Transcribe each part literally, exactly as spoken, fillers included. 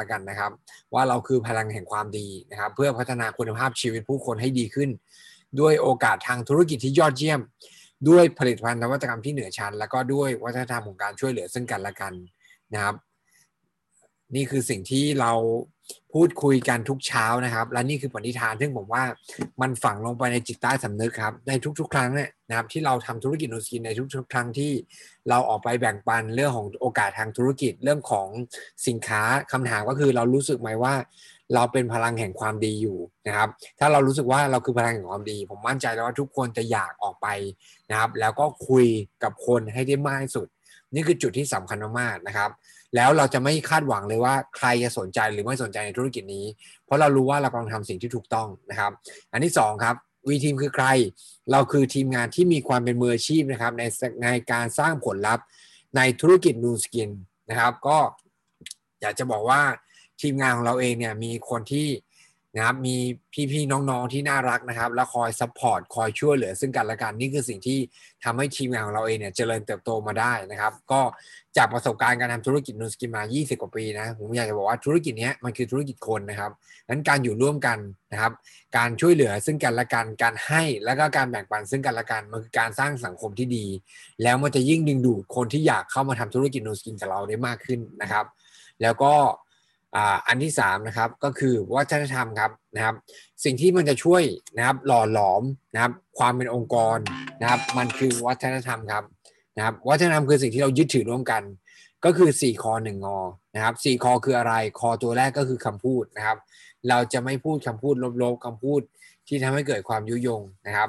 ละกันนะครับว่าเราคือพลังแห่งความดีนะครับเพื่อพัฒนาคุณภาพชีวิตผู้คนให้ดีขึ้นด้วยโอกาสทางธุรกิจที่ยอดเยี่ยมด้วยผลิตภัณฑ์นวัตกรรมที่เหนือชั้นแล้วก็ด้วยวัฒนธรรมของการช่วยเหลือซึ่งกันและกันนะครับนี่คือสิ่งที่เราพูดคุยกันทุกเช้านะครับและนี่คือปณิธานซึ่งผมว่ามันฝังลงไปในจิตใต้สำนึกครับในทุกๆครั้งเนี่ยนะครับที่เราทำธุรกิจโนซีในทุกๆครั้งที่เราออกไปแบ่งปันเรื่องของโอกาสทางธุรกิจเรื่องของสินค้าคำถามก็คือเรารู้สึกไหมว่าเราเป็นพลังแห่งความดีอยู่นะครับถ้าเรารู้สึกว่าเราคือพลังแห่งความดีผมมั่นใจแล้วว่าทุกคนจะอยากออกไปนะครับแล้วก็คุยกับคนให้ได้มากที่สุดนี่คือจุดที่สำคัญมากๆนะครับแล้วเราจะไม่คาดหวังเลยว่าใครจะสนใจหรือไม่สนใจในธุรกิจนี้เพราะเรารู้ว่าเรากำลังทำสิ่งที่ถูกต้องนะครับอันที่สองครับวีทีมคือใครเราคือทีมงานที่มีความเป็นมืออาชีพนะครับในในการสร้างผลลัพธ์ในธุรกิจนูสกินนะครับก็อยากจะบอกว่าทีมงานของเราเองเนี่ยมีคนที่นะครับมีพี่ๆน้องๆที่น่ารักนะครับและคอยซัพพอร์ตคอยช่วยเหลือซึ่งกันและกันนี่คือสิ่งที่ทำให้ทีมงานของเราเองเนี่ยเจริญเติบโตมาได้นะครับก็จากประสบการณ์การทำธุรกิจนูสกินมายี่สิบกว่าปีนะผมอยากจะบอกว่าธุรกิจนี้มันคือธุรกิจคนนะครับนั้นการอยู่ร่วมกันนะครับการช่วยเหลือซึ่งกันและกันการให้แล้วก็การแบ่งปันซึ่งกันและกันมันคือการสร้างสังคมที่ดีแล้วมันจะยิ่งดึงดูดคนที่อยากเข้ามาทำธุรกิจนูสกินกับเราได้มากขึ้นนะครับแล้วก็อันที่สามนะครับก็คือวัฒนธรรมครับนะครับสิ่งที่มันจะช่วยนะครับหล่อหลอมนะครับความเป็นองค์กรนะครับมันคือวัฒนธรรมครับนะครับวัฒนธรรมคือสิ่งที่เรายึดถือร่วมกันก็คือสี่คอหนึ่งงอนะครับสี่คอคืออะไรคอตัวแรกก็คือคำพูดนะครับเราจะไม่พูดคำพูดลบๆคำพูดที่ทำให้เกิดความยุยงนะครับ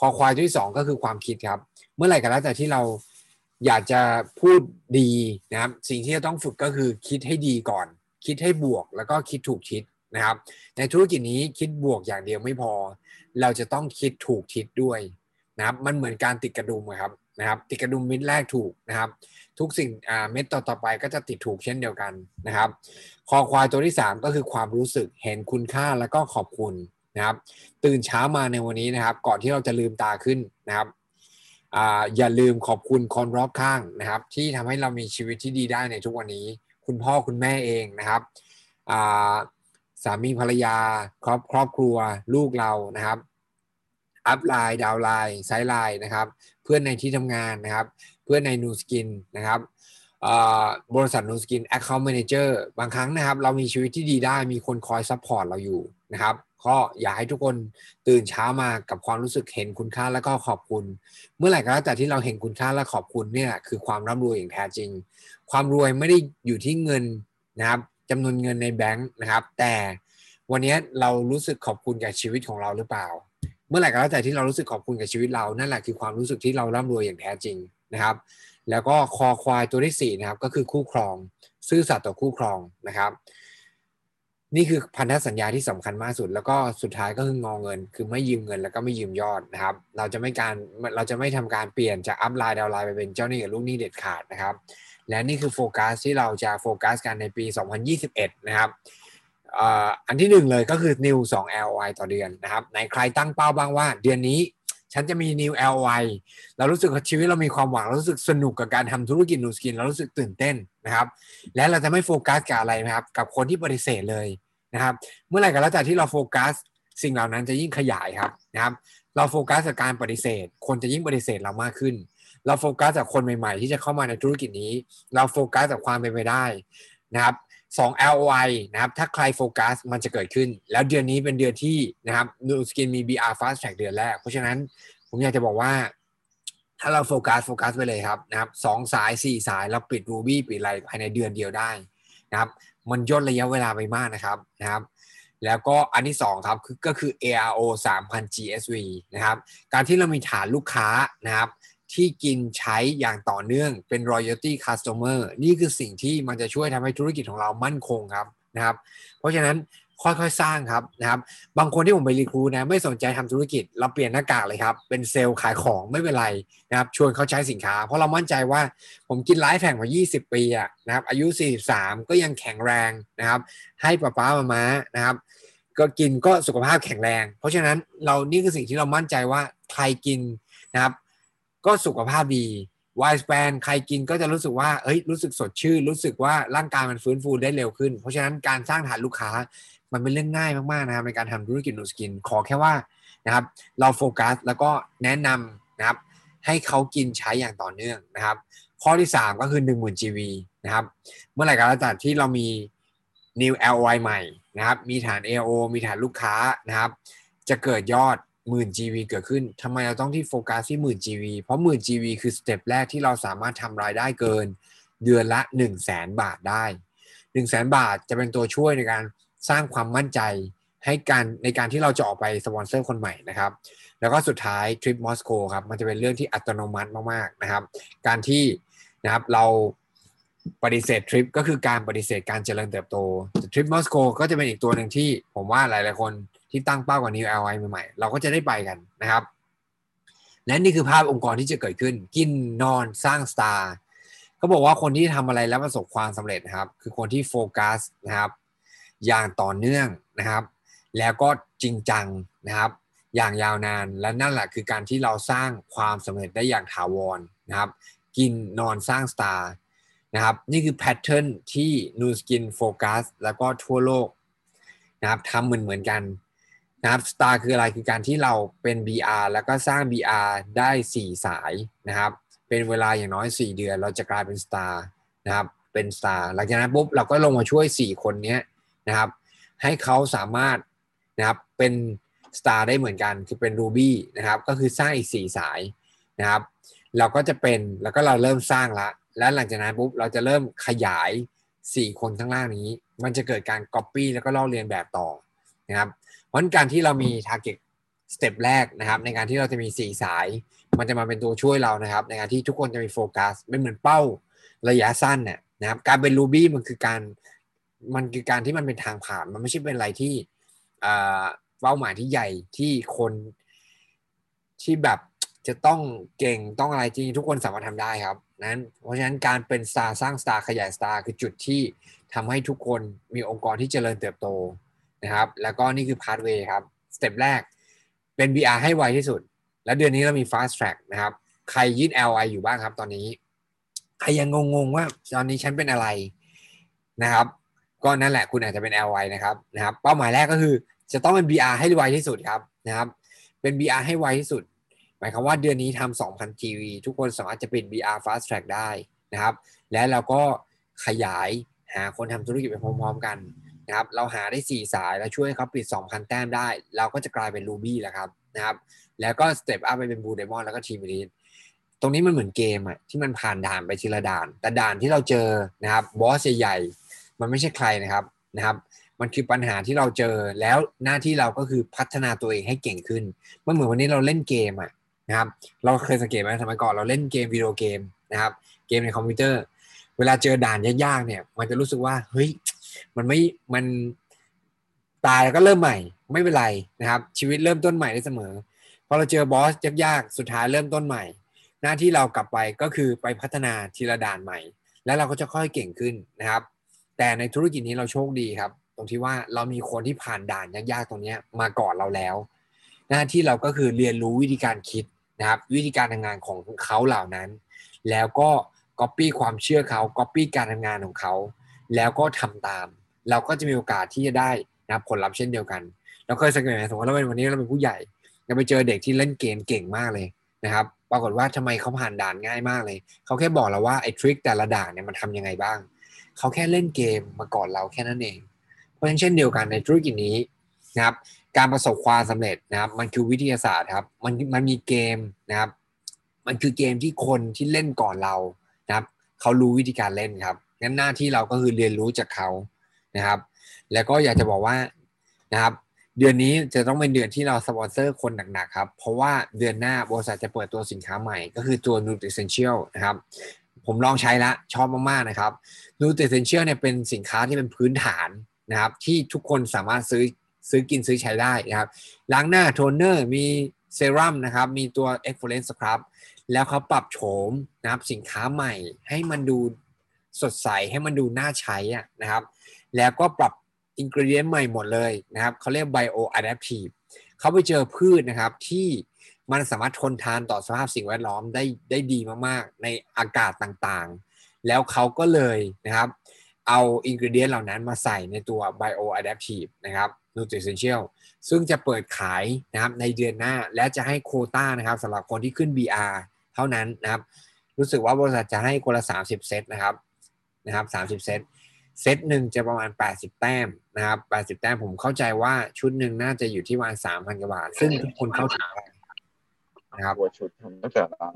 คอควายที่สองก็คือความคิดครับเมื่อไหร่ก็แล้วแต่ที่เราอยากจะพูดดีนะครับสิ่งที่จะต้องฝึกก็คือคิดให้ดีก่อนคิดให้บวกแล้วก็คิดถูกทิศนะครับในธุรกิจนี้คิดบวกอย่างเดียวไม่พอเราจะต้องคิดถูกทิศด้วยนะครับมันเหมือนการติดกระดุมครับนะครับติดกระดุมเม็ดแรกถูกนะครับทุกสิ่งอ่าเม็ดต่อต่อไปก็จะติดถูกเช่นเดียวกันนะครับคอควายตัวที่สามก็คือความรู้สึกเห็นคุณค่าแล้วก็ขอบคุณนะครับตื่นเช้ามาในวันนี้นะครับก่อนที่เราจะลืมตาขึ้นนะครับอ่าอย่าลืมขอบคุณคนรอบข้างนะครับที่ทำให้เรามีชีวิตที่ดีได้ในทุกวันนี้คุณพ่อคุณแม่เองนะครับสามีภรรยาครอบครอบครัวลูกเรานะครับอัพไลน์ดาวไลน์ไซด์ไลน์นะครับเพื่อนในที่ทำงานนะครับเพื่อนในนูสกินนะครับบริษัทนูสกิน Account Manager บางครั้งนะครับเรามีชีวิตที่ดีได้มีคนคอยซัพพอร์ตเราอยู่นะครับก็อยากให้ทุกคนตื่นเช้ามากับความรู้สึกเห็นคุณค่าแล้วก็ขอบคุณเมื่อไหร่ก็แล้วแต่ที่เราเห็นคุณค่าและขอบคุณเนี่ยคือความร่ำรวยอย่างแท้จริงความรวยไม่ได้อยู่ที่เงินนะครับจำนวนเงินในแบงค์นะครับแต่วันนี้เรารู้สึกขอบคุณกับชีวิตของเราหรือเปล่าเมื่อไหร่ก็แล้วแต่ที่เรารู้สึกขอบคุณกับชีวิตเรานั่นแหละคือความรู้สึกที่เราร่ำรวยอย่างแท้จริงนะครับแล้วก็คอควายตัวที่สี่นะครับก็คือคู่ครองซื่อสัตย์ต่อคู่ครองนะครับนี่คือพันธสัญญาที่สำคัญมากสุดแล้วก็สุดท้ายก็คืองอเงินคือไม่ยืมเงินแล้วก็ไม่ยืมยอดนะครับเราจะไม่การเราจะไม่ทำการเปลี่ยนจากอัพไลน์ดาวไลน์ไปเป็นเจ้าหนี้กับลูกหนี้เด็ดขาดนะครับและนี่คือโฟกัสที่เราจะโฟกัสกันในปีสองพันยี่สิบเอ็ดนะครับอันที่หนึ่งเลยก็คือ new สอง แอล โอ ไอ ต่อเดือนนะครับไหนใครตั้งเป้าบ้างว่าเดือนนี้ฉันจะมี new แอล โอ ไอ เรารู้สึกว่าชีวิตเรามีความหวังเรารู้สึกสนุกกับการทำธุรกิจนูสกินเรารู้สึกตื่นเต้นนะครับและเราจะไม่โฟกัสกับอะไรนะครับกับคนที่ปฏิเสธเลยนะครับเมื่อไหร่ก็แล้วแต่ที่เราโฟกัสสิ่งเหล่านั้นจะยิ่งขยายครับนะครับเราโฟกัสกับการปฏิเสธคนจะยิ่งปฏิเสธเรามากขึ้นเราโฟกัสกับคนใหม่ๆที่จะเข้ามาในธุรกิจนี้เราโฟกัสกับความเป็นไปได้นะครับสอง แอล โอ ไอ นะครับถ้าใครโฟกัสมันจะเกิดขึ้นแล้วเดือนนี้เป็นเดือนที่นะครับนูสกินมี บี อาร์ Fast Track เดือนแรกเพราะฉะนั้นผมอยากจะบอกว่าถ้าเราโฟกัสโฟกัสไปเลยครับนะครับสองสายสี่สายเราปิด Ruby ปิดอะไรภายในเดือนเดียวได้นะครับมันย่นระยะเวลาไปมากนะครับนะครับแล้วก็อันที่สองครับคือก็คือ เอ อาร์ โอ สามพัน จี เอส วี นะครับการที่เรามีฐานลูกค้านะครับที่กินใช้อย่างต่อเนื่องเป็น Royalty Customer นี่คือสิ่งที่มันจะช่วยทำให้ธุรกิจของเรามั่นคงครับนะครับเพราะฉะนั้นค่อยๆสร้างครับนะครับบางคนที่ผมไปรีครูนะไม่สนใจทำธุรกิจเราเปลี่ยนหน้ากากเลยครับเป็นเซลล์ขายของไม่เป็นไรนะครับชวนเขาใช้สินค้าเพราะเรามั่นใจว่าผมกินไลฟ์แผงมายี่สิบปีอะนะครับอายุสี่สิบสามก็ยังแข็งแรงนะครับให้ป้าป้ามาม้านะครับก็กินก็สุขภาพแข็งแรงเพราะฉะนั้นเรานี่คือสิ่งที่เรามั่นใจว่าใครกินนะครับก็สุขภาพดี วายสแปนใครกินก็จะรู้สึกว่าเอ้ยรู้สึกสดชื่นรู้สึกว่าร่างกายมันฟื้นฟูได้เร็วขึ้นเพราะฉะนั้นการสร้างฐานลูกค้ามันเป็นเรื่องง่ายมากๆนะครับในการทำธุรกิจนูสกินขอแค่ว่านะครับเราโฟกัสแล้วก็แนะนำนะครับให้เขากินใช้อย่างต่อเนื่องนะครับข้อที่สามก็คือ หนึ่งหมื่น จี วี นะครับเมื่อไหร่ก็แล้วแต่ที่เรามี new แอล โอ ไอ ใหม่นะครับมีฐาน เอ โอ มีฐานลูกค้านะครับจะเกิดยอด หนึ่งหมื่น จี วี เกิดขึ้นทำไมเราต้องที่โฟกัสที่ หนึ่งหมื่น จี วี เพราะ หนึ่งหมื่น จี วี คือสเต็ปแรกที่เราสามารถทำรายได้เกินเดือนละ หนึ่งแสน บาทได้ หนึ่งแสน บาทจะเป็นตัวช่วยในการสร้างความมั่นใจให้การในการที่เราจะออกไปสปอนเซอร์คนใหม่นะครับแล้วก็สุดท้ายทริปมอสโกครับมันจะเป็นเรื่องที่อัตโนมัติมากๆนะครับการที่นะครับเราปฏิเสธทริปก็คือการปฏิเสธการเจริญเติบโตทริปมอสโกก็จะเป็นอีกตัวหนึ่งที่ผมว่าหลายๆคนที่ตั้งเป้ากับ New แอล ไอ ใหม่ๆเราก็จะได้ไปกันนะครับและนี่คือภาพองค์กรที่จะเกิดขึ้นกินนอนสร้างสตาร์เขาบอกว่าคนที่ทำอะไรแล้วประสบความสำเร็จนะครับคือคนที่โฟกัสนะครับอย่างต่อเนื่องนะครับแล้วก็จริงจังนะครับอย่างยาวนานและนั่นแหละคือการที่เราสร้างความสำเร็จได้อย่างถาวรนะครับกินนอนสร้างสตาร์นะครับนี่คือแพทเทิร์นที่นูสกินโฟกัสแล้วก็ทั่วโลกนะครับทำเหมือนเหมือนกันนะครับสตาร์คืออะไรคือการที่เราเป็น บี อาร์ แล้วก็สร้าง บี อาร์ ได้สี่สายนะครับเป็นเวลาอย่างน้อยสี่เดือนเราจะกลายเป็นสตาร์นะครับเป็นสตาร์หลังจากนั้นปุ๊บเราก็ลงมาช่วยสี่คนนี้นะครับให้เขาสามารถนะครับเป็นสตาร์ได้เหมือนกันคือเป็น Ruby นะครับก็คือสร้างอีกสี่สายนะครับเราก็จะเป็นแล้วก็เราเริ่มสร้างละและหลังจากนั้นปุ๊บเราจะเริ่มขยายสี่คนข้างล่างนี้มันจะเกิดการ Copy แล้วก็ลอกเลียนแบบต่อนะครับเพราะการที่เรามี Target สเต็ปแรกนะครับในการที่เราจะมีสี่สายมันจะมาเป็นตัวช่วยเรานะครับในการที่ทุกคนจะมีโฟกัสไม่เหมือนเป้าระยะสั้นเนี่ยนะครับการเป็น Ruby มันคือการมันคือการที่มันเป็นทางผ่านมันไม่ใช่เป็นอะไรที่เป้าหมายที่ใหญ่ที่คนที่แบบจะต้องเก่งต้องอะไรจริงทุกคนสามารถทำได้ครับนั้นเพราะฉะนั้นการเป็นสตาร์สร้างสตาร์ขยายสตาร์คือจุดที่ทำให้ทุกคนมีองค์กรที่เจริญเติบโตนะครับแล้วก็นี่คือพาธเวย์ครับสเต็ปแรกเป็น บี อาร์ ให้ไวที่สุดแล้วเดือนนี้เรามี Fast Track นะครับใครยื่น แอล ไอ อยู่บ้างครับตอนนี้ใครยังงงๆว่าตอนนี้ฉันเป็นอะไรนะครับก็นั่นแหละคุณอาจจะเป็น แอล ไอ นะครับนะครับเป้าหมายแรกก็คือจะต้องเป็น บี อาร์ ให้ไวที่สุดครับนะครับเป็น บี อาร์ ให้ไวที่สุดหมายความว่าเดือนนี้ทำ สองพัน จี วี ทุกคนสามารถจะเป็น บี อาร์ Fast Track ได้นะครับและเราก็ขยายหาคนทำธุรกิจไปพร้อมๆกันนะครับเราหาได้สี่สายแล้วช่วยเขาปิด สองพัน แต้มได้เราก็จะกลายเป็น Ruby แล้วครับนะครับแล้วก็ Step Up ไปเป็น Blue Diamond แล้วก็ Team Elite ตรงนี้มันเหมือนเกมอะที่มันผ่านด่านไปทีละด่านแต่ด่านที่เราเจอนะครับบอสใหญ่มันไม่ใช่ใครนะครับนะครับมันคือปัญหาที่เราเจอแล้วหน้าที่เราก็คือพัฒนาตัวเองให้เก่งขึ้นมันเหมือนวันนี้เราเล่นเกมอะนะครับเราเคยสังเกตไหมสมัยก่อนเราเล่นเกมวิดีโอเกมนะครับเกมในคอมพิวเตอร์เวลาเจอด่านยากๆเนี่ยมันจะรู้สึกว่าเฮ้ยมันไม่มันตายแล้วก็เริ่มใหม่ไม่เป็นไรนะครับชีวิตเริ่มต้นใหม่ได้เสมอพอเราเจอบอสยากๆสุดท้ายเริ่มต้นใหม่หน้าที่เรากลับไปก็คือไปพัฒนาทีละด่านใหม่แล้วเราก็จะค่อยเก่งขึ้นนะครับแต่ในธุรกิจนี้เราโชคดีครับตรงที่ว่าเรามีคนที่ผ่านด่านยากๆตรงนี้มาก่อนเราแล้วหน้าที่เราก็คือเรียนรู้วิธีการคิดนะครับวิธีการทำงานของเขาเหล่านั้นแล้วก็ก๊อปปี้ความเชื่อเขาก๊อปปี้การทำงานของเขาแล้วก็ทำตามเราก็จะมีโอกาสที่จะได้นะผลลัพธ์เช่นเดียวกันเราเคยสังเกตไหมสมมติเราเป็นวันนี้เราเป็นผู้ใหญ่เราไปเจอเด็กที่เล่นเกมเก่งมากเลยนะครับปรากฏว่าทำไมเขาผ่านด่านง่ายมากเลยเขาแค่บอกเราว่าไอ้ทริคแต่ละด่านเนี่ยมันทำยังไงบ้างเขาแค่เล่นเกมมาก่อนเราแค่นั้นเองเพราะฉะนั้นเช่นเดียวกันในธุรกิจนี้นะครับการประสบความสำเร็จนะครับมันคือวิทยาศาสตร์ครับมันมันมีเกมนะครับมันคือเกมที่คนที่เล่นก่อนเรานะครับเขารู้วิธีการเล่นครับงั้นหน้าที่เราก็คือเรียนรู้จากเขานะครับแล้วก็อยากจะบอกว่านะครับเดือนนี้จะต้องเป็นเดือนที่เราสปอนเซอร์คนหนักๆครับเพราะว่าเดือนหน้าบริษัทจะเปิดตัวสินค้าใหม่ก็คือตัว Nutricential นะครับผมลองใช้แล้วชอบมากๆนะครับ Nutricential เนี่ยเป็นสินค้าที่เป็นพื้นฐานนะครับที่ทุกคนสามารถซื้อซื้อกินซื้อใช้ได้นะครับล้างหน้าโทนเนอร์มีเซรั่มนะครับมีตัว Exfoliant Scrub แล้วเขาปรับโฉมนะครับสินค้าใหม่ให้มันดูสดใสให้มันดูน่าใช้นะครับแล้วก็ปรับอินกรีเดียนต์ใหม่หมดเลยนะครับเขาเรียก Bio Adaptive เขาไปเจอพืชนะครับที่ มันสามารถทนทานต่อสภาพสิ่งแวดล้อมได้ได้ดีมากๆในอากาศต่างๆแล้วเขาก็เลยนะครับเอาอินกรีเดียนต์เหล่านั้นมาใส่ในตัว Bioadaptive นะครับ Nutricential ซึ่งจะเปิดขายนะครับในเดือนหน้าและจะให้โควต้านะครับสำหรับคนที่ขึ้น บี อาร์ เท่านั้นนะครับรู้สึกว่าบริษัทจะให้คนละสามสิบเซตนะครับนะครับสามสิบเซตเซตหนึ่งจะประมาณแปดสิบแต้มนะครับแปดสิบแต้มผมเข้าใจว่าชุดหนึ่งน่าจะอยู่ที่ประมาณ สามพัน กว่าบาทซึ่งทุกคนเข้าถึงนะครับหัวชุดทำตั้งแต่ร้าน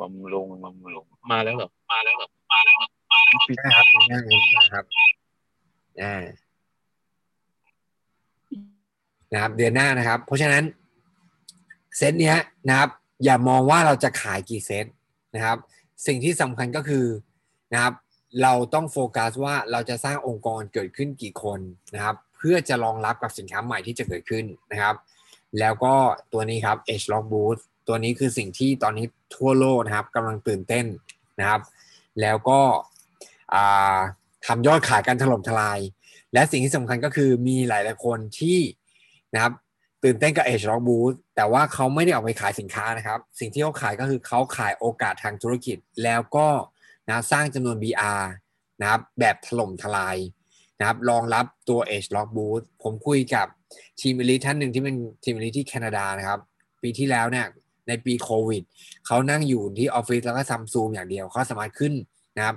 บำรุงบำรุงมาแล้วเหรอมาแล้วเหรอมาแล้วปีหน้าครับปีหน้านะครับอ่านะครับเดือนหน้านะครับเพราะฉะนั้นเซตเนี้ยนะครับอย่ามองว่าเราจะขายกี่เซตนะครับสิ่งที่สำคัญก็คือนะครับเราต้องโฟกัสว่าเราจะสร้างองค์กรเกิดขึ้นกี่คนนะครับเพื่อจะรองรับกับสินค้าใหม่ที่จะเกิดขึ้นนะครับแล้วก็ตัวนี้ครับ Edge Lock Boost ตัวนี้คือสิ่งที่ตอนนี้ทั่วโลกนะครับกำลังตื่นเต้นนะครับแล้วก็ทำยอดขายกันถล่มทลายและสิ่งที่สำคัญก็คือมีหลายๆคนที่นะครับตื่นเต้นกับ Edge Lock Boost แต่ว่าเขาไม่ได้ออกไปขายสินค้านะครับสิ่งที่เขาขายก็คือเขาขายโอกาสทางธุรกิจแล้วก็นะสร้างจำนวน บี อาร์ นะครับแบบถล่มทลายนะครับรองรับตัว Edge Lock Boost ผมคุยกับทีมเอลิทท่านหนึ่งที่เป็นทีมเอลิทที่แคนาดานะครับปีที่แล้วเนี่ยในปีโควิดเขานั่งอยู่ที่ออฟฟิศแล้วก็ทำซูมอย่างเดียวเขาสามารถขึ้นนะครับ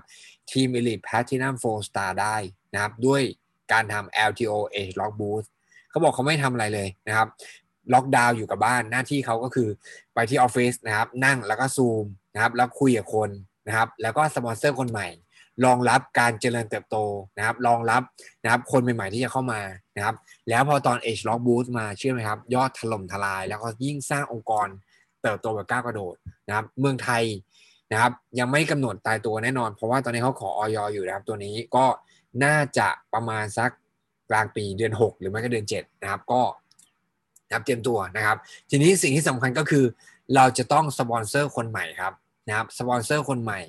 ทีมเอลิท Platinum Four Star ได้นะครับด้วยการทำ แอล ที โอ Edge Lock Boost เขาบอกเขาไม่ทำอะไรเลยนะครับล็อกดาวน์อยู่กับบ้านหน้าที่เขาก็คือไปที่ออฟฟิศนะครับนั่งแล้วก็ซูมนะครับแล้วคุยกับคนนะครับแล้วก็สปอนเซอร์คนใหม่รองรับการเจริญเติบโตนะครับรองรับนะครับคนใหม่ๆที่จะเข้ามานะครับแล้วพอตอน Edge Lock Boost มาเชื่อไหมครับยอดถล่มทลายแล้วก็ยิ่งสร้างองค์กรเติบโตแบบก้าวกระโดดนะครับเมืองไทยนะครับยังไม่กำหนดตายตัวแน่นอนเพราะว่าตอนนี้เขาขอ อย. อยู่นะครับตัวนี้ก็น่าจะประมาณสักกลางปีเดือนหกหรือไม่ก็เดือนเจ็ดนะครับก็นะครับเตรียมตัวนะครับทีนี้สิ่งที่สำคัญก็คือเราจะต้องสปอนเซอร์คนใหม่ครับนะครับสปอนเซอร์คนใหม่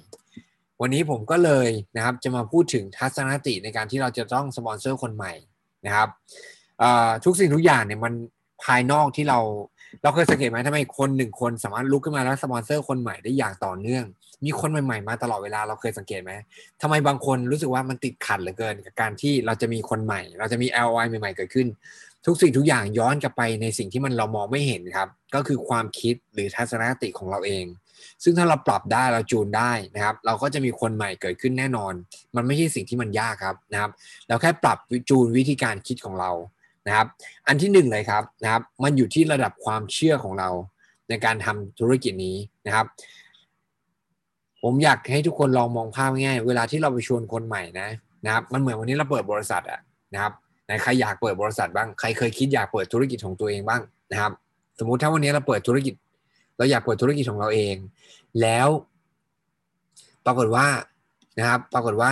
วันนี้ผมก็เลยนะครับจะมาพูดถึงทัศนคติในการที่เราจะต้องสปอนเซอร์คนใหม่นะครับทุกสิ่งทุกอย่างเนี่ยมันภายนอกที่เราเราเคยสังเกตไหมทำไมคนหนึ่งคนสามารถลุกขึ้นมาแล้วสปอนเซอร์คนใหม่ได้อย่างต่อเนื่องมีคนใหม่ๆมาตลอดเวลาเราเคยสังเกตไหมทำไมบางคนรู้สึกว่ามันติดขัดเหลือเกินกับการที่เราจะมีคนใหม่เราจะมี แอล โอ ไอ ใหม่ๆเกิดขึ้นทุกสิ่งทุกอย่างย้อนกลับไปในสิ่งที่มันเรามองไม่เห็นครับก็คือความคิดหรือทัศนคติของเราเองซึ่งถ้าเราปรับได้เราจูนได้นะครับเราก็จะมีคนใหม่เกิดขึ้นแน่นอนมันไม่ใช่สิ่งที่มันยากครับนะครับเราแค่ปรับจูนวิธีการคิดของเรานะครับอันที่หนึ่งเลยครับนะครับมันอยู่ที่ระดับความเชื่อของเราในการทำธุรกิจนี้นะครับผมอยากให้ทุกคนลองมองภาพง่ายเวลาที่เราไปชวนคนใหม่นะนะครับมันเหมือนวันนี้เราเปิดบริษัทอะนะครับไหนใครอยากเปิดบริษัทบ้างใครเคยคิดอยากเปิดธุรกิจของตัวเองบ้างนะครับสมมุติถ้าวันนี้เราเปิดธุรกิจเราอยากเปิดธุรกิจของเราเองแล้วปรากฏว่านะครับปรากฏว่า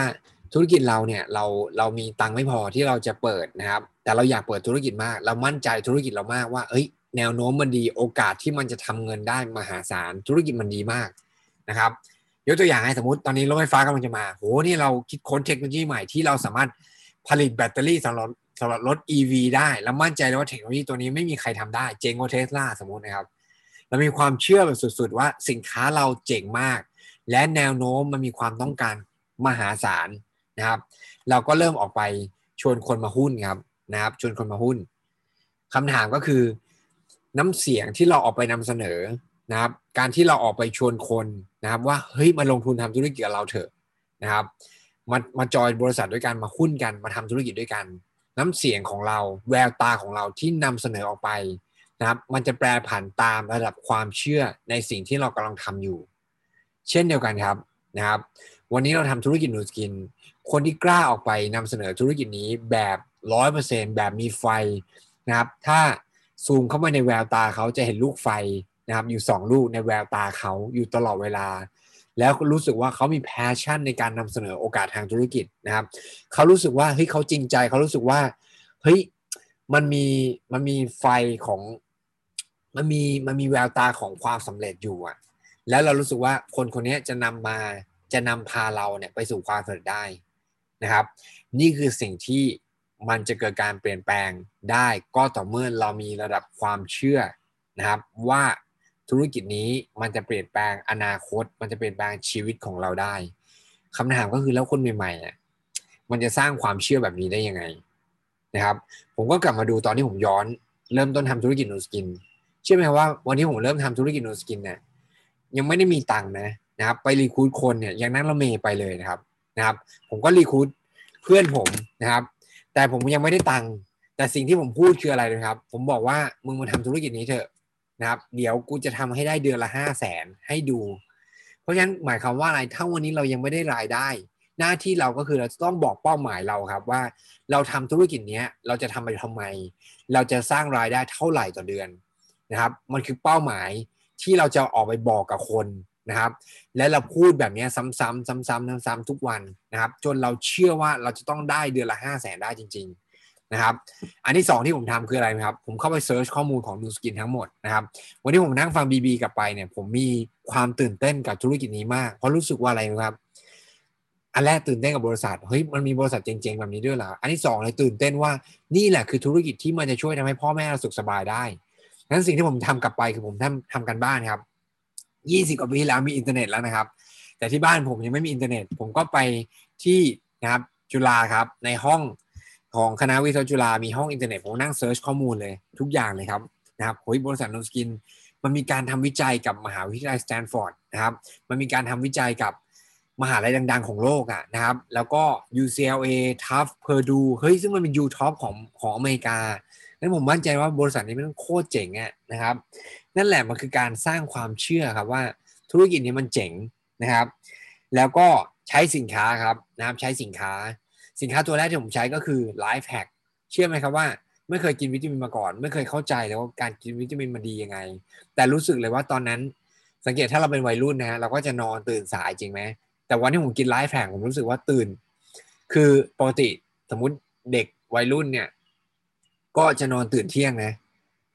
ธุรกิจเราเนี่ยเราเรามีตังค์ไม่พอที่เราจะเปิดนะครับแต่เราอยากเปิดธุรกิจมากเรามั่นใจธุรกิจเรามากว่าเอ้ยแนวโน้มมันดีโอกาสที่มันจะทำเงินได้มหาศาลธุรกิจมันดีมากนะครับยกตัวอย่างให้สมมติตอนนี้รถไฟฟ้ากำลังจะมาโหนี่เราคิดค้นเทคโนโลยีใหม่ที่เราสามารถผลิตแบตเตอรี่สำหรับสำหรับรถ อี วี ได้แล้วมั่นใจเลยว่าเทคโนโลยีตัวนี้ไม่มีใครทำได้เจ๋งกว่า Tesla สมมตินะครับเรามีความเชื่อแบบสุดๆว่าสินค้าเราเจ๋งมากและแนวโน้มมันมีความต้องการมหาศาลนะครับเราก็เริ่มออกไปชวนคนมาหุ้นครับนะครับชวนคนมาหุ้นคำถามก็คือน้ำเสียงที่เราออกไปนำเสนอนะครับการที่เราออกไปชวนคนนะครับว่าเฮ้ยมาลงทุนทำธุรกิจกับเราเถอะนะครับมามาจอยบริษัทด้วยกันมาหุ้นกันมาทำธุรกิจด้วยกันน้ำเสียงของเราแววตาของเราที่นำเสนอออกไปนะครับมันจะแปรผันตามระดับความเชื่อในสิ่งที่เรากำลังทำอยู่เช่นเดียวกันครับนะครับวันนี้เราทำธุรกิจนูสกินคนที่กล้าออกไปนำเสนอธุรกิจนี้แบบ ร้อยเปอร์เซ็นต์ แบบมีไฟนะครับถ้าซูมเข้าไปในแววตาเขาจะเห็นลูกไฟนะครับอยู่สองลูกในแววตาเขาอยู่ตลอดเวลาแล้วรู้สึกว่าเขามีแพชชั่นในการนำเสนอโอกาสทางธุรกิจนะครับเขารู้สึกว่าเฮ้ยเขาจริงใจเขารู้สึกว่าเฮ้ยมันมีมันมีไฟของมันมีมันมีแววตาของความสำเร็จอยู่อะแล้วเรารู้สึกว่าคนคนนี้จะนำมาจะนำพาเราเนี่ยไปสู่ความสำเร็จได้นะครับนี่คือสิ่งที่มันจะเกิดการเปลี่ยนแปลงได้ก็ต่อเมื่อเรามีระดับความเชื่อนะครับว่า ธุรกิจนี้มันจะเปลี่ยนแปลงอนาคตมันจะเปลี่ยนแปลงชีวิตของเราได้คำถามก็คือแล้วคนใหม่ๆอ่ะมันจะสร้างความเชื่อแบบนี้ได้ยังไงนะครับผมก็กลับมาดูตอนที่ผมย้อนเริ่มต้นทำธุรกิจนูสกินเชื่อไหมว่าวันที่ผมเริ่มทำธุรกิจนูสกินเนี่ยยังไม่ได้มีตังค์นะนะครับไปรีคูดคนเนี่ยยังนั่งรถเมล์ไปเลยนะครับนะครับผมก็รีคูดเพื่อนผมนะครับแต่ผมยังไม่ได้ตังค์แต่สิ่งที่ผมพูดคืออะไรนะครับผมบอกว่ามึงมาทำธุรกิจนี้เถอะนะครับเดี๋ยวกูจะทำให้ได้เดือนละห้าแสนให้ดูเพราะฉะนั้นหมายความว่าอะไรถ้าวันนี้เรายังไม่ได้รายได้หน้าที่เราก็คือเราต้องบอกเป้าหมายเราครับว่าเราทำธุรกิจนี้เราจะทำไปทำไมเราจะสร้างรายได้เท่าไหร่ต่อเดือนนะครับมันคือเป้าหมายที่เราจะออกไปบอกกับคนนะครับและเราพูดแบบนี้ซ้ำๆซ้ำๆซ้ำๆทุกวันนะครับจนเราเชื่อว่าเราจะต้องได้เดือนละห้าแสนได้จริงๆนะครับอันที่สองที่ผมทำคืออะไรครับผมเข้าไปเซิร์ชข้อมูลของนูสกินทั้งหมดนะครับวันที่ผมนั่งฟัง บี บี กลับไปเนี่ยผมมีความตื่นเต้นกับธุรกิจนี้มากเพราะรู้สึกว่าอะไรครับอันแรกตื่นเต้นกับบริษัทเฮ้ยมันมีบริษัทเจ๋งๆแบบนี้ด้วยเหรออันที่สองเลยตื่นเต้นว่านี่แหละคือธุรกิจที่มันจะช่วยทำให้พ่อแม่เราสุขสบายได้นั้นสิ่งที่ผมทำกลับไปคือผมทำทำกันบ้านครับยี่สิบกว่าปีแล้วมีอินเทอร์เน็ตแล้วนะครับแต่ที่บ้านผมยังไม่มีอินเทอร์เน็ตผมก็ไปที่นะครับจุฬาครับในห้องของคณะวิศวะจุฬามีห้องอินเทอร์เน็ตผมนั่งเซิร์ชข้อมูลเลยทุกอย่างเลยครับนะครับโอ้ยบริษัทนูสกินมันมีการทำวิจัยกับมหาวิทยาลัยสแตนฟอร์ดนะครับมันมีการทำวิจัยกับมหาลัยดังๆของโลกอ่ะนะครับแล้วก็ ยู ซี แอล เอ Tufts Purdue เฮ้ยซึ่งมันเป็น ยู ท็อป ของของอเมริกานั้นผมมั่นใจว่าบริษัทนี้มันโคตรเจ๋งอ่ะนะครับนั่นแหละมันคือการสร้างความเชื่อครับว่าธุรกิจนี้มันเจ๋งนะครับแล้วก็ใช้สินค้าครับนะครับใช้สินค้าสินค้าตัวแรกที่ผมใช้ก็คือ Life Hack เชื่อไหมครับว่าไม่เคยกินวิตามินมาก่อนไม่เคยเข้าใจเลยว่าการกินวิตามินมันดียังไงแต่รู้สึกเลยว่าตอนนั้นสังเกตถ้าเราเป็นวัยรุ่นนะฮะเราก็จะนอนตื่นสายจริงไหมแต่วันที่ผมกิน Life Hack ผมรู้สึกว่าตื่นคือปกติสมมุติเด็กวัยรุ่นเนี่ยก็จะนอนตื่นเที่ยงนะ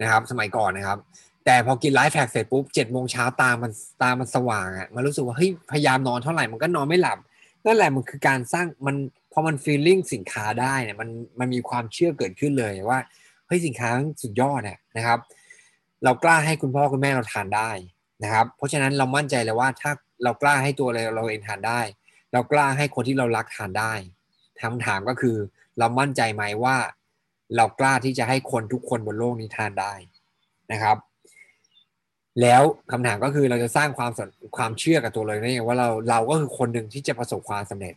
นะครับสมัยก่อนนะครับแต่พอกิน Life Hack เสร็จปุ๊บ เจ็ดโมงเช้าตามันตามันสว่างอ่ะมันรู้สึกว่าเฮ้ยพยายามนอนเท่าไหร่มันก็นอนไม่หลับนั่นแหละมันคือการสร้างมันพอมันฟีลลิ่งสินค้าได้เนี่ยมันมันมีความเชื่อเกิดขึ้นเลยว่าเฮ้ยสินค้าสุดยอดเนี่ยนะครับเรากล้าให้คุณพ่อคุณแม่เราทานได้นะครับเพราะฉะนั้นเรามั่นใจเลยว่าถ้าเรากล้าให้ตัวเราเองทานได้เรากล้าให้คนที่เรารักทานได้คำถามก็คือเรามั่นใจไหมว่าเรากล้าที่จะให้คนทุกคนบนโลกนี้ทานได้นะครับแล้วคำถามก็คือเราจะสร้างความความเชื่อกับตัวเราเนี่ยว่าเราเราก็คือคนหนึ่งที่จะประสบความสำเร็จ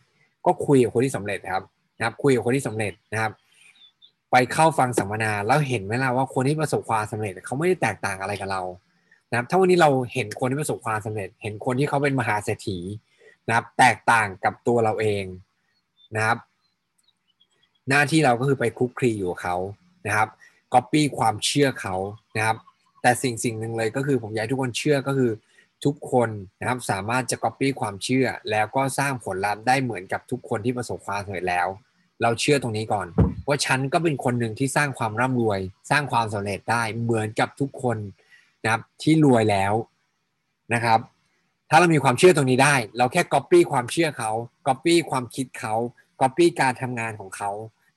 ก็คุยกับคนที่สำเร็จครับนะครับคุยกับคนที่สำเร็จนะครับไปเข้าฟังสัมมนาแล้วเห็นไหมล่ะว่าคนที่ประสบความสำเร็จเขาไม่ได้แตกต่างอะไรกับเรานะครับถ้าวันนี้เราเห็นคนที่ประสบความสำเร็จเห็นคนที่เขาเป็นมหาเศรษฐีนะครับแตกต่างกับตัวเราเองนะครับหน้าที่เราก็คือไปคลุกคลีอยู่กับเขานะครับก๊อปปี้ความเชื่อเขานะครับแต่สิ่งสิ่งหนึ่งเลยก็คือผมอยากให้ทุกคนเชื่อก็คือทุกคนนะครับสามารถจะ copy ความเชื่อแล้วก็สร้างผลลัพธ์ได้เหมือนกับทุกคนที่ประสบความสำเร็จแล้วเราเชื่อตรงนี้ก่อนว่าฉันก็เป็นคนหนึ่งที่สร้างความร่ำรวยสร้างความสำเร็จได้เหมือนกับทุกคนนะครับที่รวยแล้วนะครับถ้าเรามีความเชื่อตรงนี้ได้เราแค่ copy ความเชื่อเขา copy ความคิดเขา copy การทำงานของเขา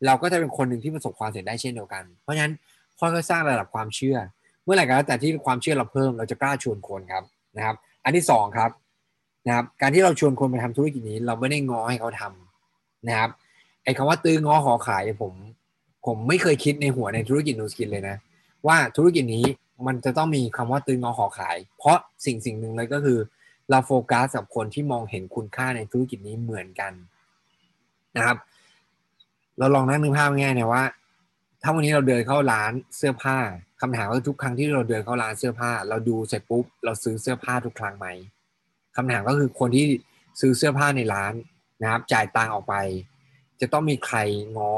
เราก็จะเป็นคนหนึ่งที่ประสบความสำเร็จได้เช่นเดียวกันเพราะฉะนั้นค่อยๆสร้างระดับความเชื่อเมื่อไหร่ก็แล้วแต่ที่ความเชื่อเราเพิ่มเราจะกล้าชวนคนครับนะครับอันที่สองครับนะครับการที่เราชวนคนไปทำธุรกิจนี้เราไม่ได้ง้อให้เขาทำนะครับไอ้คำว่าตื้อง้อขอขายผมผมไม่เคยคิดในหัวในธุรกิจนูสกินเลยนะว่าธุรกิจนี้มันจะต้องมีคำว่าตื้อง้อขอขายเพราะสิ่งสิ่งหนึ่งเลยก็คือเราโฟกัสกับคนที่มองเห็นคุณค่าในธุรกิจนี้เหมือนกันนะครับเราลองนั่งนึกภาพง่ายๆนะว่าถ้าวันนี้เราเดินเข้าร้านเสื้อผ้าคำถามก็คือทุกครั้งที่เราเดินเข้าร้านเสื้อผ้าเราดูเสร็จปุ๊บเราซื้อเสื้อผ้าทุกครั้งไหมคำถามก็คือคนที่ซื้อเสื้อผ้าในร้านนะครับจ่ายตังออกไปจะต้องมีใครง้อ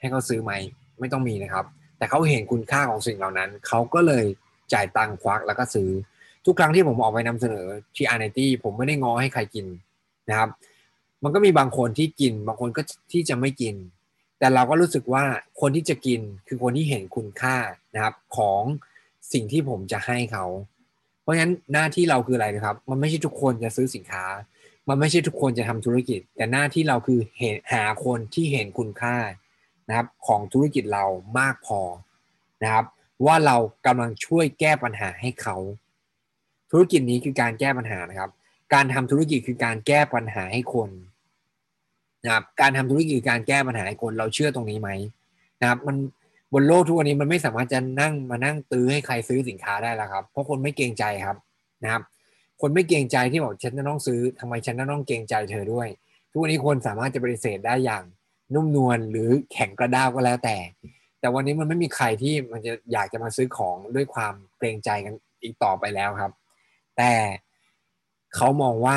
ให้เขาซื้อไหมไม่ต้องมีนะครับแต่เขาเห็นคุณค่าของสิ่งเหล่านั้นเขาก็เลยจ่ายตังควักแล้วก็ซื้อทุกครั้งที่ผมออกไปนำเสนอที่อาร์เนตี้ผมไม่ได้ง้อให้ใครกินนะครับมันก็มีบางคนที่กินบางคนก็ที่จะไม่กินแต่เราก็รู้สึกว่าคนที่จะกินคือคนที่เห็นคุณค่านะครับของสิ่งที่ผมจะให้เขาเพราะฉะนั้นหน้าที่เราคืออะไรนะครับมันไม่ใช่ทุกคนจะซื้อสินค้ามันไม่ใช่ทุกคนจะทำธุรกิจแต่หน้าที่เราคือเห็นหาคนที่เห็นคุณค่านะครับของธุรกิจเรามากพอนะครับว่าเรากำลังช่วยแก้ปัญหาให้เขา ธุรกิจนี้คือการแก้ปัญหานะครับการทำธุรกิจคือการแก้ปัญหาให้คนนะครับการทำธุรกิจการแก้ปัญหาให้คนเราเชื่อตรงนี้ไหมนะครับมันบนโลกทุกวันนี้มันไม่สามารถจะนั่งมานั่งตื้อให้ใครซื้อสินค้าได้แล้วครับเพราะคนไม่เกรงใจครับนะครับคนไม่เกรงใจที่บอกฉันจะต้องซื้อทำไมฉันจะต้องเกรงใจเธอด้วยทุกวันนี้คนสามารถจะปฏิเสธได้อย่างนุ่มนวลหรือแข็งกระด้างก็แล้วแต่แต่วันนี้มันไม่มีใครที่มันจะอยากจะมาซื้อของด้วยความเกรงใจกันอีกต่อไปแล้วครับแต่เขามองว่า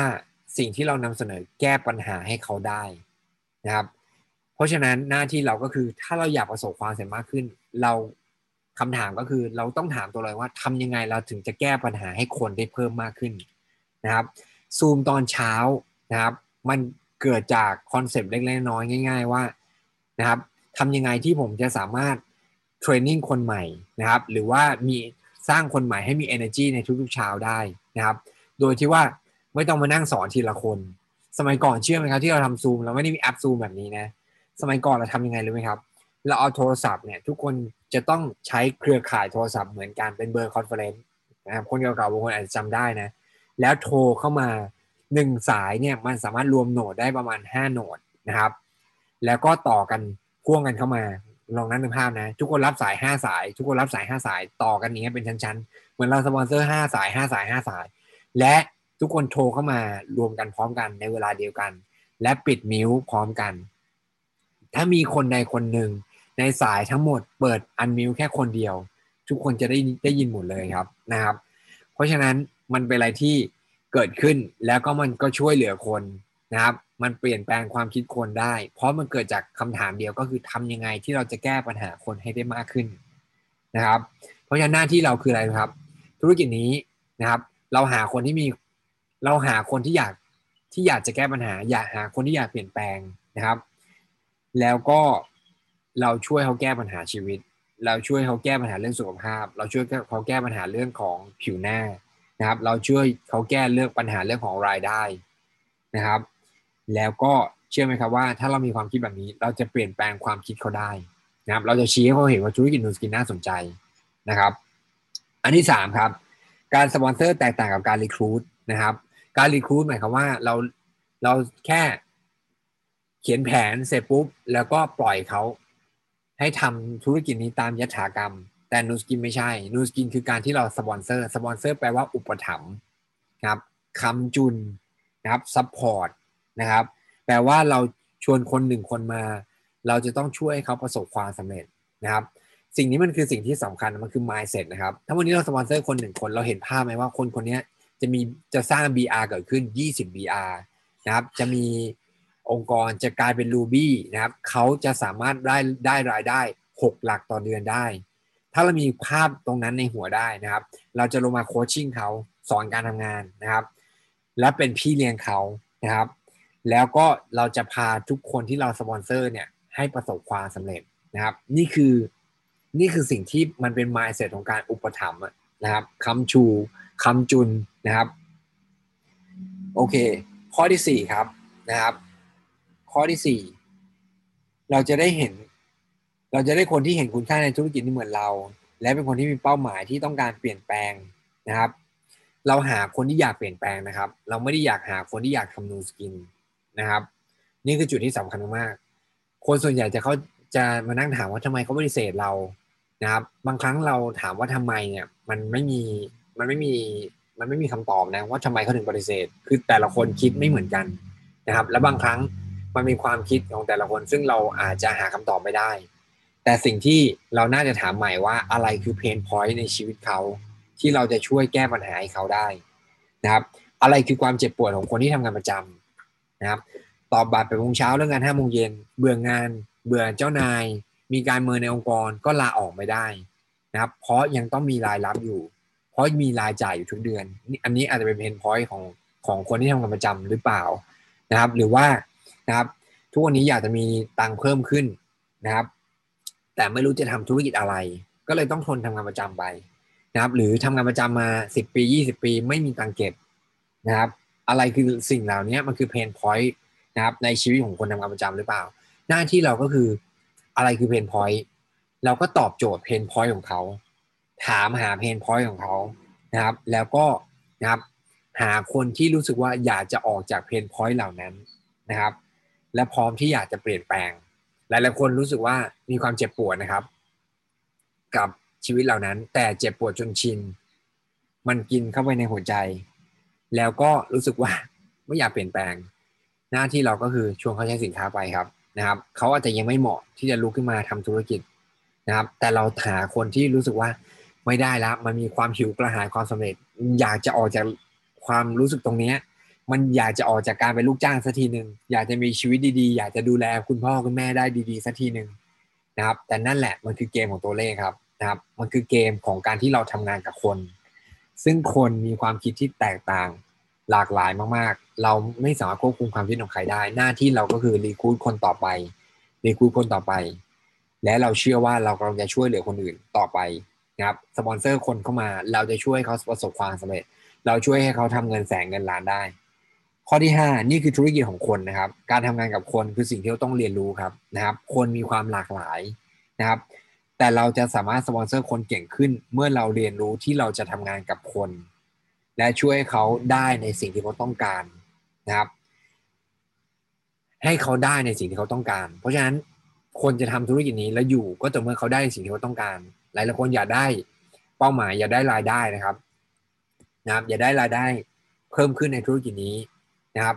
สิ่งที่เรานำเสนอแก้ปัญหาให้เขาได้นะครับเพราะฉะนั้นหน้าที่เราก็คือถ้าเราอยากประสบความสำเร็จมากขึ้นเราคำถามก็คือเราต้องถามตัวเราว่าทำยังไงเราถึงจะแก้ปัญหาให้คนได้เพิ่มมากขึ้นนะครับซูมตอนเช้านะครับมันเกิดจากคอนเซปต์เล็กๆน้อยๆง่ายๆว่านะครับทำยังไงที่ผมจะสามารถเทรนนิ่งคนใหม่นะครับหรือว่ามีสร้างคนใหม่ให้มี energy ในทุกๆเช้าได้นะครับโดยที่ว่าไม่ต้องมานั่งสอนทีละคนสมัยก่อนเชื่อไหมครับที่เราทำซูมเราไม่ได้มีแอปซูมแบบนี้นะสมัยก่อนเราทำยังไงรู้ไหมครับเราเอาโทรศัพท์เนี่ยทุกคนจะต้องใช้เครือข่ายโทรศัพท์เหมือนกันเป็นเบอร์คอนเฟอเรนซ์นะครับคนเก่าๆบางคนอาจจะจำได้นะแล้วโทรเข้ามาหนึ่งสายเนี่ยมันสามารถรวมโหนดได้ประมาณห้าโหนดนะครับแล้วก็ต่อกันพ่วงกันเข้ามาลองนั่งนึกภาพนะทุกคนรับสายห้าสายทุกคนรับสายห้าสายต่อกันอย่างเงี้ยเป็นชั้นๆเหมือนเราสปอนเซอร์ห้าสายห้าสายห้าสายและทุกคนโทรเข้ามารวมกันพร้อมกันในเวลาเดียวกันและปิดมิวพร้อมกันถ้ามีคนใดคนหนึ่งในสายทั้งหมดเปิดอันมิวแค่คนเดียวทุกคนจะได้ได้ยินหมดเลยครับนะครับเพราะฉะนั้นมันเป็นอะไรที่เกิดขึ้นแล้วก็มันก็ช่วยเหลือคนนะครับมันเปลี่ยนแปลงความคิดคนได้เพราะมันเกิดจากคำถามเดียวก็คือทำยังไงที่เราจะแก้ปัญหาคนให้ได้มากขึ้นนะครับเพราะฉะนั้นหน้าที่เราคืออะไรครับธุรกิจนี้นะครับเราหาคนที่มีเราหาคนที่อยากที่อยากจะแก้ปัญหาอยากหาคนที่อยากเปลี่ยนแปลงนะครับแล้วก็เราช่วยเขาแก้ปัญหาชีวิตเราช่วยเขาแก้ปัญหาเรื่องสุขภาพเราช่วยเขาแก้ปัญหาเรื่องของผิวหน้านะครับเราช่วยเขาแก้เรื่องปัญหาเรื่องของรายได้นะครับแล้วก็เชื่อไหมครับว่าถ้าเรามีความคิดแบบนี้เราจะเปลี่ยนแปลงความคิดเขาได้นะครับเราจะชี้ให้เขาเห็นว่าธุรกิจนูสกินน่าสนใจนะครับอันที่สามครับการสปอนเซอร์แตกต่างกับการรีครูทนะครับการรีครูทหมายความว่าเราเราแค่เขียนแผนเสร็จปุ๊บแล้วก็ปล่อยเขาให้ทำธุรกิจนี้ตามยถากรรมแต่นูสกินไม่ใช่นูสกินคือการที่เราสปอนเซอร์สปอนเซอร์แปลว่าอุปถัมภ์ครับคำจุนนะครับซัพพอร์ตนะครับแปลว่าเราชวนคนหนึ่งคนมาเราจะต้องช่วยให้เขาประสบความสำเร็จนะครับสิ่งนี้มันคือสิ่งที่สำคัญมันคือ mindset นะครับถ้าวันนี้เราสปอนเซอร์คนหนึ่งคนเราเห็นภาพไหมว่าคนคนนี้จะมีจะสร้าง บี อาร์ เกิดขึ้นยี่สิบ บี อาร์ นะครับจะมีองค์กรจะกลายเป็น Ruby นะครับเขาจะสามารถได้ได้รายได้หกหลักต่อเดือนได้ถ้าเรามีภาพตรงนั้นในหัวได้นะครับเราจะลงมาโคชชิ่งเขาสอนการทำงานนะครับและเป็นพี่เลี้ยงเขานะครับแล้วก็เราจะพาทุกคนที่เราสปอนเซอร์เนี่ยให้ประสบความสำเร็จนะครับนี่คือนี่คือสิ่งที่มันเป็น mindset ของการอุปถัมภ์นะครับคำชูคำจุนนะครับโอเคข้อที่สี่ครับนะครับข้อที่สี่เราจะได้เห็นเราจะได้คนที่เห็นคุณค่าในธุรกิจนี้เหมือนเราและเป็นคนที่มีเป้าหมายที่ต้องการเปลี่ยนแปลงนะครับเราหาคนที่อยากเปลี่ยนแปลงนะครับเราไม่ได้อยากหาคนที่อยากทำนูสกินนะครับนี่คือจุดที่สำคัญมากคนส่วนใหญ่จะเขาจะมานั่งถามว่าทำไมเขาปฏิเสธเรานะครับบางครั้งเราถามว่าทำไมเนี่ยมันไม่มีมันไม่มีมันไม่มีคำตอบนะว่าทำไมเขาถึงปฏิเสธคือแต่ละคนคิดไม่เหมือนกันนะครับและบางครั้งมันมีความคิดของแต่ละคนซึ่งเราอาจจะหาคำตอบไม่ได้แต่สิ่งที่เราน่าจะถามใหม่ว่าอะไรคือเพนพอยต์ในชีวิตเขาที่เราจะช่วยแก้ปัญหาให้เขาได้นะครับอะไรคือความเจ็บปวดของคนที่ทำงานประจำนะครับตอบบาดแผลโมงเช้าเรื่องงานห้าโมงเย็นเบื่องานเบื่อเจ้านายมีการเมินในองค์กรก็ลาออกไม่ได้นะครับเพราะยังต้องมีรายรับอยู่เพราะมีรายจ่ายอยู่ทุกเดือนอันนี้อาจจะเป็นเพนพอยต์ของของคนที่ทำงานประจำหรือเปล่านะครับหรือว่านะครับทุกวันนี้อยากจะมีตังค์เพิ่มขึ้นนะครับแต่ไม่รู้จะทำธุรกิจอะไรก็เลยต้องทนทำงานประจำไปนะครับหรือทำงานประจำมาสิบปียี่สิบปีไม่มีตังค์เก็บนะครับอะไรคือสิ่งเหล่านี้มันคือเพนพอยต์นะครับในชีวิตของคนทำงานประจำหรือเปล่าหน้าที่เราก็คืออะไรคือเพนพอยต์เราก็ตอบโจทย์เพนพอยต์ของเขาถามหาเพนพอยต์ของเขานะครับแล้วก็ นะครับหาคนที่รู้สึกว่าอยากจะออกจากเพนพอยต์เหล่านั้นนะครับและพร้อมที่อยากจะเปลี่ยนแปลงหลายๆคนรู้สึกว่ามีความเจ็บปวดนะครับกับชีวิตเหล่านั้นแต่เจ็บปวดจนชินมันกินเข้าไปในหัวใจแล้วก็รู้สึกว่าไม่อยากเปลี่ยนแปลงหน้าที่เราก็คือชวนเขาใช้สินค้าไปครับนะครับเขาอาจจะยังไม่เหมาะที่จะลุกขึ้นมาทำธุรกิจนะครับแต่เราหาคนที่รู้สึกว่าไม่ได้แล้วมันมีความหิวกระหายความสำเร็จอยากจะออกจากความรู้สึกตรงนี้มันอยากจะออกจากการเป็นลูกจ้างสักทีหนึ่งอยากจะมีชีวิตดีๆอยากจะดูแลคุณพ่อคุณแม่ได้ดีๆสักทีหนึ่งนะครับแต่นั่นแหละมันคือเกมของตัวเลขครับนะครับมันคือเกมของการที่เราทำงานกับคนซึ่งคนมีความคิดที่แตกต่างหลากหลายมากๆเราไม่สามารถควบคุมความคิดของใครได้หน้าที่เราก็คือรีคูดคนต่อไปรีคูดคนต่อไปและเราเชื่อว่าเรากำลังจะช่วยเหลือคนอื่นต่อไปนะครับสปอนเซอร์คนเข้ามาเราจะช่วยเขาประสบความสำเร็จเราช่วยให้เขาทำเงินแสนเงินล้านได้ข้อที่ห้านี่คือธุรกิจของคนนะครับการทำงานกับคนคือสิ่งที่เราต้องเรียนรู้ครับนะครับคนมีความหลากหลายนะครับแต่เราจะสามารถสปอนเซอร์คนเก่งขึ้นเมื่อเราเรียนรู้ที่เราจะทำงานกับคนและช่วยให้เขาได้ในสิ่งที่เขาต้องการนะครับให้เขาได้ในสิ่งที่เขาต้องการเพราะฉะนั้นคนจะทำธุรกิจนี้แล้วอยู่ก็ต่อเมื่อเขาได้ในสิ่งที่เขาต้องการหลายๆคนอยากได้เป้าหมายอยากได้รายได้นะครับนะครับอยากได้รายได้เพิ่มขึ้นในธุรกิจนี้นะครับ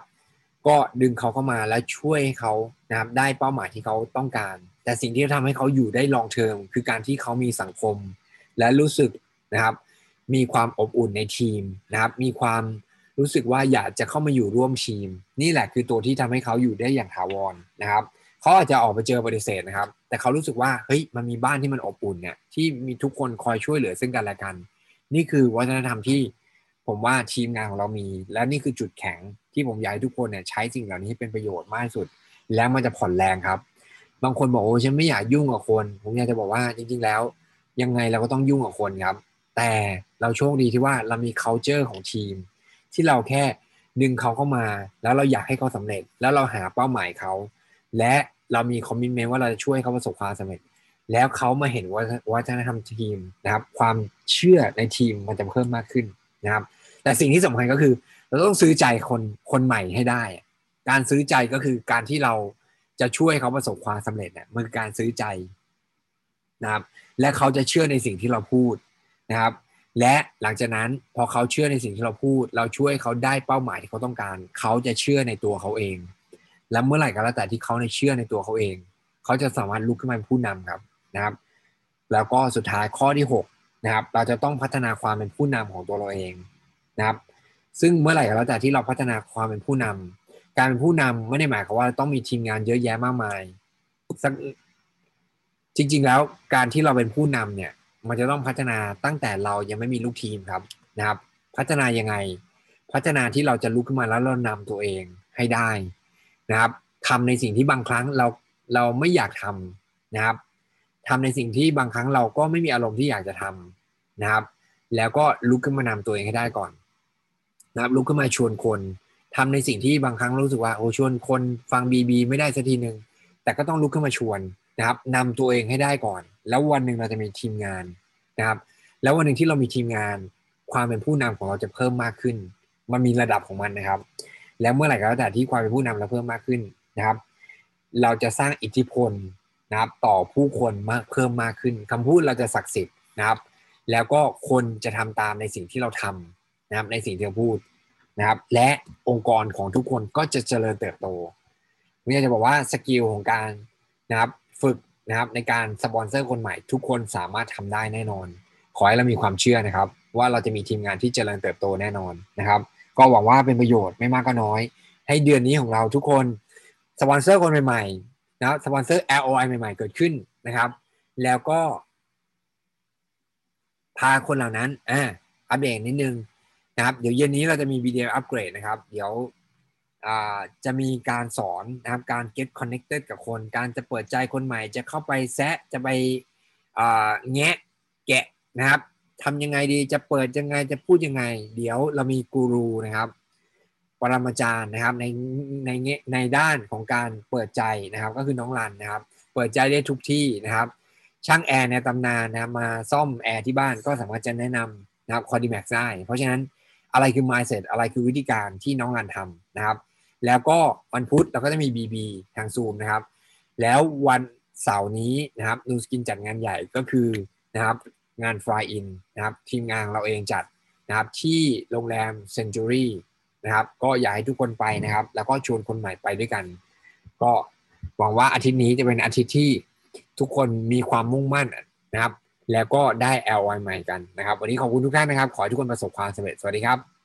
ก็ดึงเขาเข้ามาและช่วยเขานะครับได้เป้าหมายที่เขาต้องการแต่สิ่งที่ทำให้เขาอยู่ได้ long term คือการที่เขามีสังคมและรู้สึกนะครับมีความอบอุ่นในทีมนะครับมีความรู้สึกว่าอยากจะเข้ามาอยู่ร่วมทีมนี่แหละคือตัวที่ทำให้เขาอยู่ได้อย่างถาวรนะครับเขาอาจจะออกไปเจอปฏิเสธนะครับแต่เขารู้สึกว่าเฮ้ยมันมีบ้านที่มันอบอุ่นเนี่ยที่มีทุกคนคอยช่วยเหลือซึ่งกันและกันนี่คือวัฒนธรรมที่ผมว่าทีมงานของเรามีและนี่คือจุดแข็งที่ผมอยากให้ทุกคนเนี่ยใช้สิ่งเหล่านี้ให้เป็นประโยชน์มากที่สุดแล้วมันจะผ่อนแรงครับบางคนบอกโอ้ฉันไม่อยากยุ่งกับคนผมอยากจะบอกว่าจริงๆแล้วยังไงเราก็ต้องยุ่งกับคนครับแต่เราโชคดีที่ว่าเรามี culture ของทีมที่เราแค่ดึงเขาเข้ามาแล้วเราอยากให้เขาสำเร็จแล้วเราหาเป้าหมายเขาและเรามี commitment ว่าเราจะช่วยเขาประสบความสำเร็จแล้วเขามาเห็นว่าวัฒนธรรมทีมนะครับความเชื่อในทีมมันจะเพิ่มมากขึ้นนะครับแต่สิ่งที่สำคัญก็คือเราต้องซื้อใจคนคนใหม่ให้ได้การซื้อใจก็คือการที่เราจะช่วยเขาประสบความสำเร็จเนี่ยมันคือการซื้อใจนะครับและเขาจะเชื่อในสิ่งที่เราพูดนะครับและหลังจากนั้นพอเขาเชื่อในสิ่งที่เราพูดเราช่วยเขาได้เป้าหมายที่เขาต้องการเขาจะเชื่อในตัวเขาเองและเมื่อไหร่ก็แล้วแต่ที่เขาในเชื่อในตัวเขาเองเขาจะสามารถลุกขึ้นมาเป็นผู้นำครับนะครับแล้วก็สุดท้ายข้อที่หกนะครับเราจะต้องพัฒนาความเป็นผู้นำของตัวเราเองนะครับซึ่งเมื่อไหร่ก็แล้วแต่ที่เราพัฒนาความเป็นผู้นำการเป็นผู้นำไม่ได้หมายความว่าต้องมีทีมงานเยอะแยะมากมายสักจริงๆแล้วการที่เราเป็นผู้นำเนี่ยมันจะต้องพัฒนาตั้งแต่เรายังไม่มีลูกทีมครับนะครับพัฒนายังไงพัฒนาที่เราจะลุกขึ้นมาแล้วเรานำตัวเองให้ได้นะครับทำในสิ่งที่บางครั้งเราเราไม่อยากทำนะครับทำในสิ่งที่บางครั้งเราก็ไม่มีอารมณ์ที่อยากจะทำนะครับแล้วก็ลุกขึ้นมานำตัวเองให้ได้ก่อนนะครับลุกขึ้นมาชวนคนทำในสิ่งที่บางครั้งรู้สึกว่าโอ้ชวนคนฟังบีบีไม่ได้สักทีนึงแต่ก็ต้องลุกขึ้นมาชวนนะครับนำตัวเองให้ได้ก่อนแล้ววันหนึ่งเราจะมีทีมงานนะครับแล้ววันหนึ่งที่เรามีทีมงานความเป็นผู้นำของเราจะเพิ่มมากขึ้นมันมีระดับของมันนะครับแล้วเมื่อไหร่ก็แล้วแต่ที่ความเป็นผู้นำเราเพิ่มมากขึ้นนะครับเราจะสร้างอิทธิพลนะครับต่อผู้คนมากเพิ่มมากขึ้นคำพูดเราจะศักดิ์สิทธิ์นะครับแล้วก็คนจะทำตามในสิ่งที่เราทำนะครับในสิ่งที่เราพูดนะครับและองค์กรของทุกคนก็จะเจริญเติบโตผมอยากจะบอกว่าสกิลของการนะครับฝึกนะครับในการสปอนเซอร์คนใหม่ทุกคนสามารถทำได้แน่นอนขอให้เรามีความเชื่อนะครับว่าเราจะมีทีมงานที่เจริญเติบโตแน่นอนนะครับก็หวังว่าเป็นประโยชน์ไม่มากก็น้อยให้เดือนนี้ของเราทุกคนสปอนเซอร์คนใหม่ๆนะสปอนเซอร์ แอล โอ ไอ ใหม่ๆเกิดขึ้นนะครับแล้วก็พาคนเหล่านั้นอ่าอัปเดตนิดนึงนะครับเดี๋ยวเย็นนี้เราจะมีวิดีโออัปเกรดนะครับเดี๋ยวอ่าจะมีการสอนนะครับการ get connected กับคนการจะเปิดใจคนใหม่จะเข้าไปแซะจะไปอ่าแงะแกะนะครับทำยังไงดีจะเปิดยังไงจะพูดยังไงเดี๋ยวเรามีกูรูนะครับปรมาจารย์นะครับในในในด้านของการเปิดใจนะครับก็คือน้องรันนะครับเปิดใจได้ทุกที่นะครับช่างแอร์ในตำนานนะมาซ่อมแอร์ที่บ้านก็สามารถจะแนะนำนะครับคอร์ดิแม็กซ์ได้เพราะฉะนั้น อะไรคือ mindset อะไรคือวิธีการที่น้องรันทำนะครับแล้วก็วันพุธเราก็จะมี บี บี ทาง Zoom นะครับแล้ววันเสาร์นี้นะครับนูสกินจัดงานใหญ่ก็คือนะครับงาน Fly In นะครับทีมงานเราเองจัดนะครับที่โรงแรม Century นะครับก็อยากให้ทุกคนไปนะครับแล้วก็ชวนคนใหม่ไปด้วยกันก็หวังว่าอาทิตย์นี้จะเป็นอาทิตย์ที่ทุกคนมีความมุ่งมั่นนะครับแล้วก็ได้ แอล วาย ใหม่กันนะครับวันนี้ขอบคุณทุกท่านนะครับขอให้ทุกคนประสบความสำเร็จสวัสดีครับ